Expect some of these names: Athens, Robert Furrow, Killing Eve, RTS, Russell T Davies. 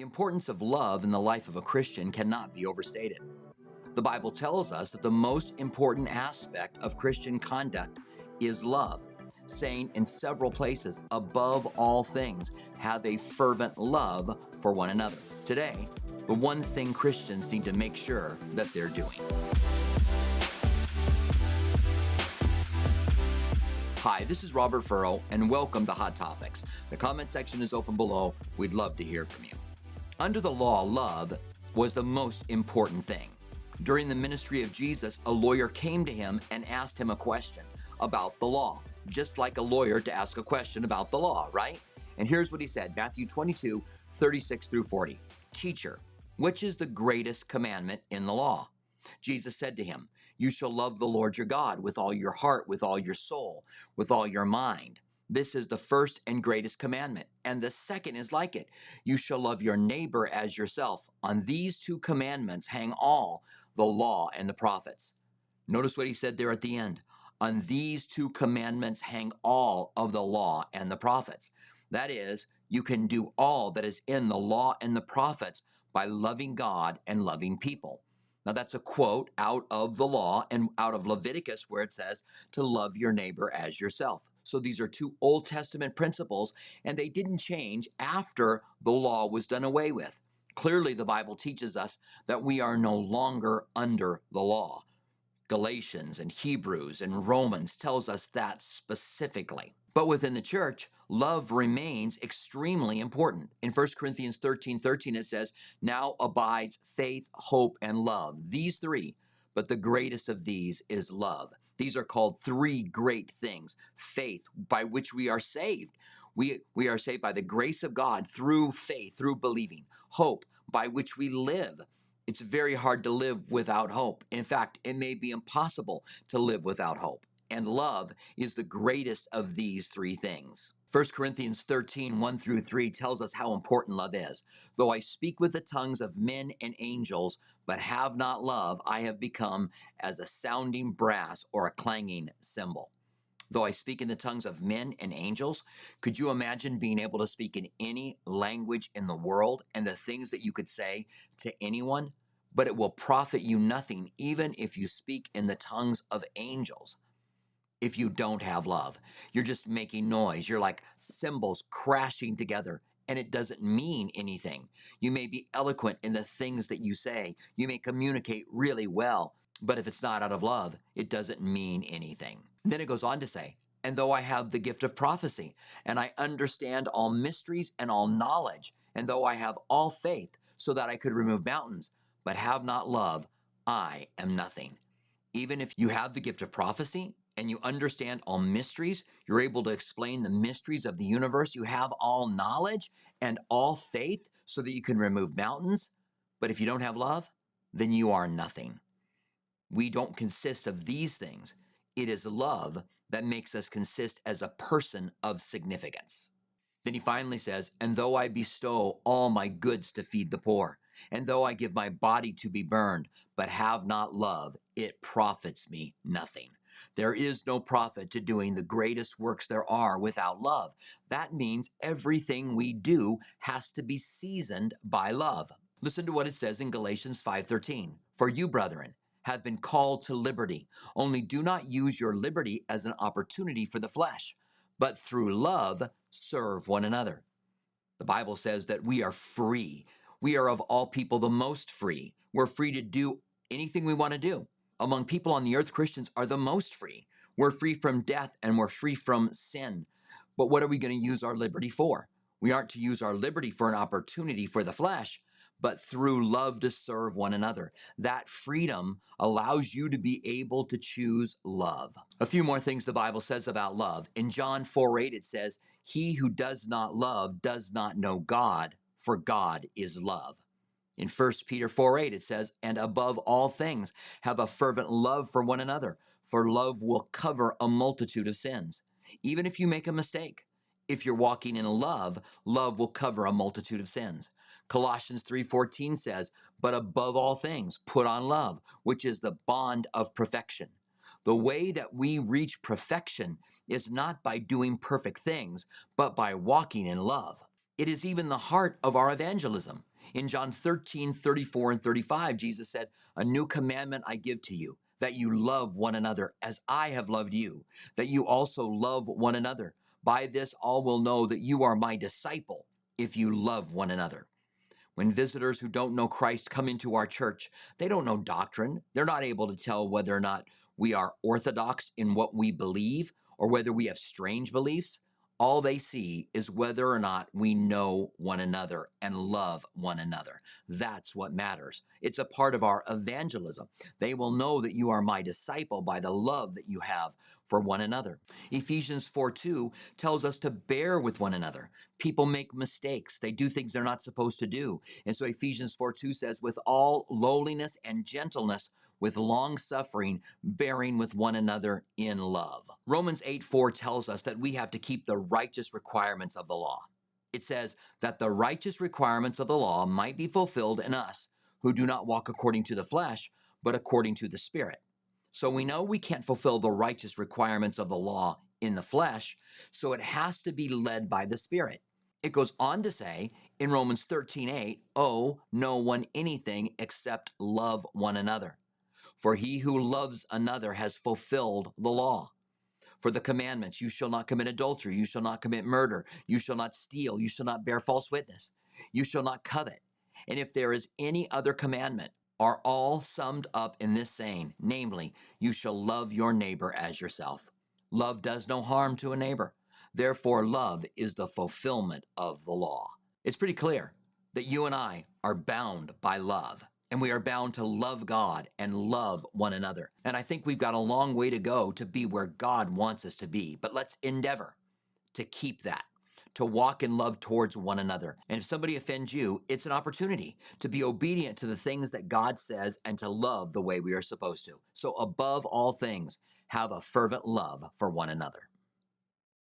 The importance of love in the life of a Christian cannot be overstated. The Bible tells us that the most important aspect of Christian conduct is love, saying in several places, above all things, have a fervent love for one another. Today, the one thing Christians need to make sure that they're doing. Hi, this is Robert Furrow, and welcome to Hot Topics. The comment section is open below. We'd love to hear from you. Under the law, love was the most important thing. During the ministry of Jesus, a lawyer came to him and asked him a question about the law, just like a lawyer to ask a question about the law, right? And here's what he said, Matthew 22, 36 through 40. Teacher, which is the greatest commandment in the law? Jesus said to him, you shall love the Lord your God with all your heart, with all your soul, with all your mind. This is the first and greatest commandment. And the second is like it. You shall love your neighbor as yourself. On these two commandments hang all the law and the prophets. Notice what he said there at the end. On these two commandments hang all of the law and the prophets. That is, you can do all that is in the law and the prophets by loving God and loving people. Now, that's a quote out of the law and out of Leviticus where it says to love your neighbor as yourself. So these are two Old Testament principles, and they didn't change after the law was done away with. Clearly, the Bible teaches us that we are no longer under the law. Galatians and Hebrews and Romans tells us that specifically. But within the church, love remains extremely important. In 1 Corinthians 13:13, it says, now abides faith, hope, and love. These three, but the greatest of these is love. These are called three great things. Faith, by which we are saved. We are saved by the grace of God through faith, through believing. Hope, by which we live. It's very hard to live without hope. In fact, it may be impossible to live without hope. And love is the greatest of these three things. 1 Corinthians 13, 1 through 3 tells us how important love is. Though I speak with the tongues of men and angels, but have not love, I have become as a sounding brass or a clanging cymbal. Though I speak in the tongues of men and angels, could you imagine being able to speak in any language in the world and the things that you could say to anyone? But it will profit you nothing, even if you speak in the tongues of angels. If you don't have love, you're just making noise. You're like cymbals crashing together, and it doesn't mean anything. You may be eloquent in the things that you say. You may communicate really well, but if it's not out of love, it doesn't mean anything. And then it goes on to say, and though I have the gift of prophecy, and I understand all mysteries and all knowledge, and though I have all faith so that I could remove mountains, but have not love, I am nothing. Even if you have the gift of prophecy, and you understand all mysteries, you're able to explain the mysteries of the universe, you have all knowledge and all faith so that you can remove mountains, but if you don't have love, then you are nothing. We don't consist of these things. It is love that makes us consist as a person of significance. Then he finally says, and though I bestow all my goods to feed the poor, and though I give my body to be burned, but have not love, it profits me nothing. There is no profit to doing the greatest works there are without love. That means everything we do has to be seasoned by love. Listen to what it says in Galatians 5:13. For you, brethren, have been called to liberty. Only do not use your liberty as an opportunity for the flesh, but through love serve one another. The Bible says that we are free. We are of all people the most free. We're free to do anything we want to do. Among people on the earth, Christians are the most free. We're free from death and we're free from sin. But what are we going to use our liberty for? We aren't to use our liberty for an opportunity for the flesh, but through love to serve one another. That freedom allows you to be able to choose love. A few more things the Bible says about love. In John 4:8, it says, he who does not love does not know God, for God is love. In 1 Peter 4:8, it says, and above all things, have a fervent love for one another, for love will cover a multitude of sins. Even if you make a mistake, if you're walking in love, love will cover a multitude of sins. Colossians 3:14 says, but above all things, put on love, which is the bond of perfection. The way that we reach perfection is not by doing perfect things, but by walking in love. It is even the heart of our evangelism. In John 13, 34 and 35, Jesus said, "A new commandment I give to you, that you love one another as I have loved you, that you also love one another. By this all will know that you are my disciple, if you love one another." When visitors who don't know Christ come into our church, they don't know doctrine. They're not able to tell whether or not we are orthodox in what we believe or whether we have strange beliefs. All they see is whether or not we know one another and love one another. That's what matters. It's a part of our evangelism. They will know that you are my disciple by the love that you have for one another. Ephesians 4:2 tells us to bear with one another. People make mistakes. They do things they're not supposed to do. And so Ephesians 4:2 says, "With all lowliness and gentleness, with long suffering, bearing with one another in love." Romans 8:4 tells us that we have to keep the righteous requirements of the law. It says that the righteous requirements of the law might be fulfilled in us who do not walk according to the flesh, but according to the Spirit. So we know we can't fulfill the righteous requirements of the law in the flesh, so it has to be led by the Spirit. It goes on to say in Romans 13:8, "Owe no one anything except love one another. For he who loves another has fulfilled the law. For the commandments, you shall not commit adultery, you shall not commit murder, you shall not steal, you shall not bear false witness, you shall not covet. And if there is any other commandment, are all summed up in this saying, namely, you shall love your neighbor as yourself. Love does no harm to a neighbor. Therefore, love is the fulfillment of the law." It's pretty clear that you and I are bound by love. And we are bound to love God and love one another. And I think we've got a long way to go to be where God wants us to be. But let's endeavor to keep that, to walk in love towards one another. And if somebody offends you, it's an opportunity to be obedient to the things that God says and to love the way we are supposed to. So above all things, have a fervent love for one another.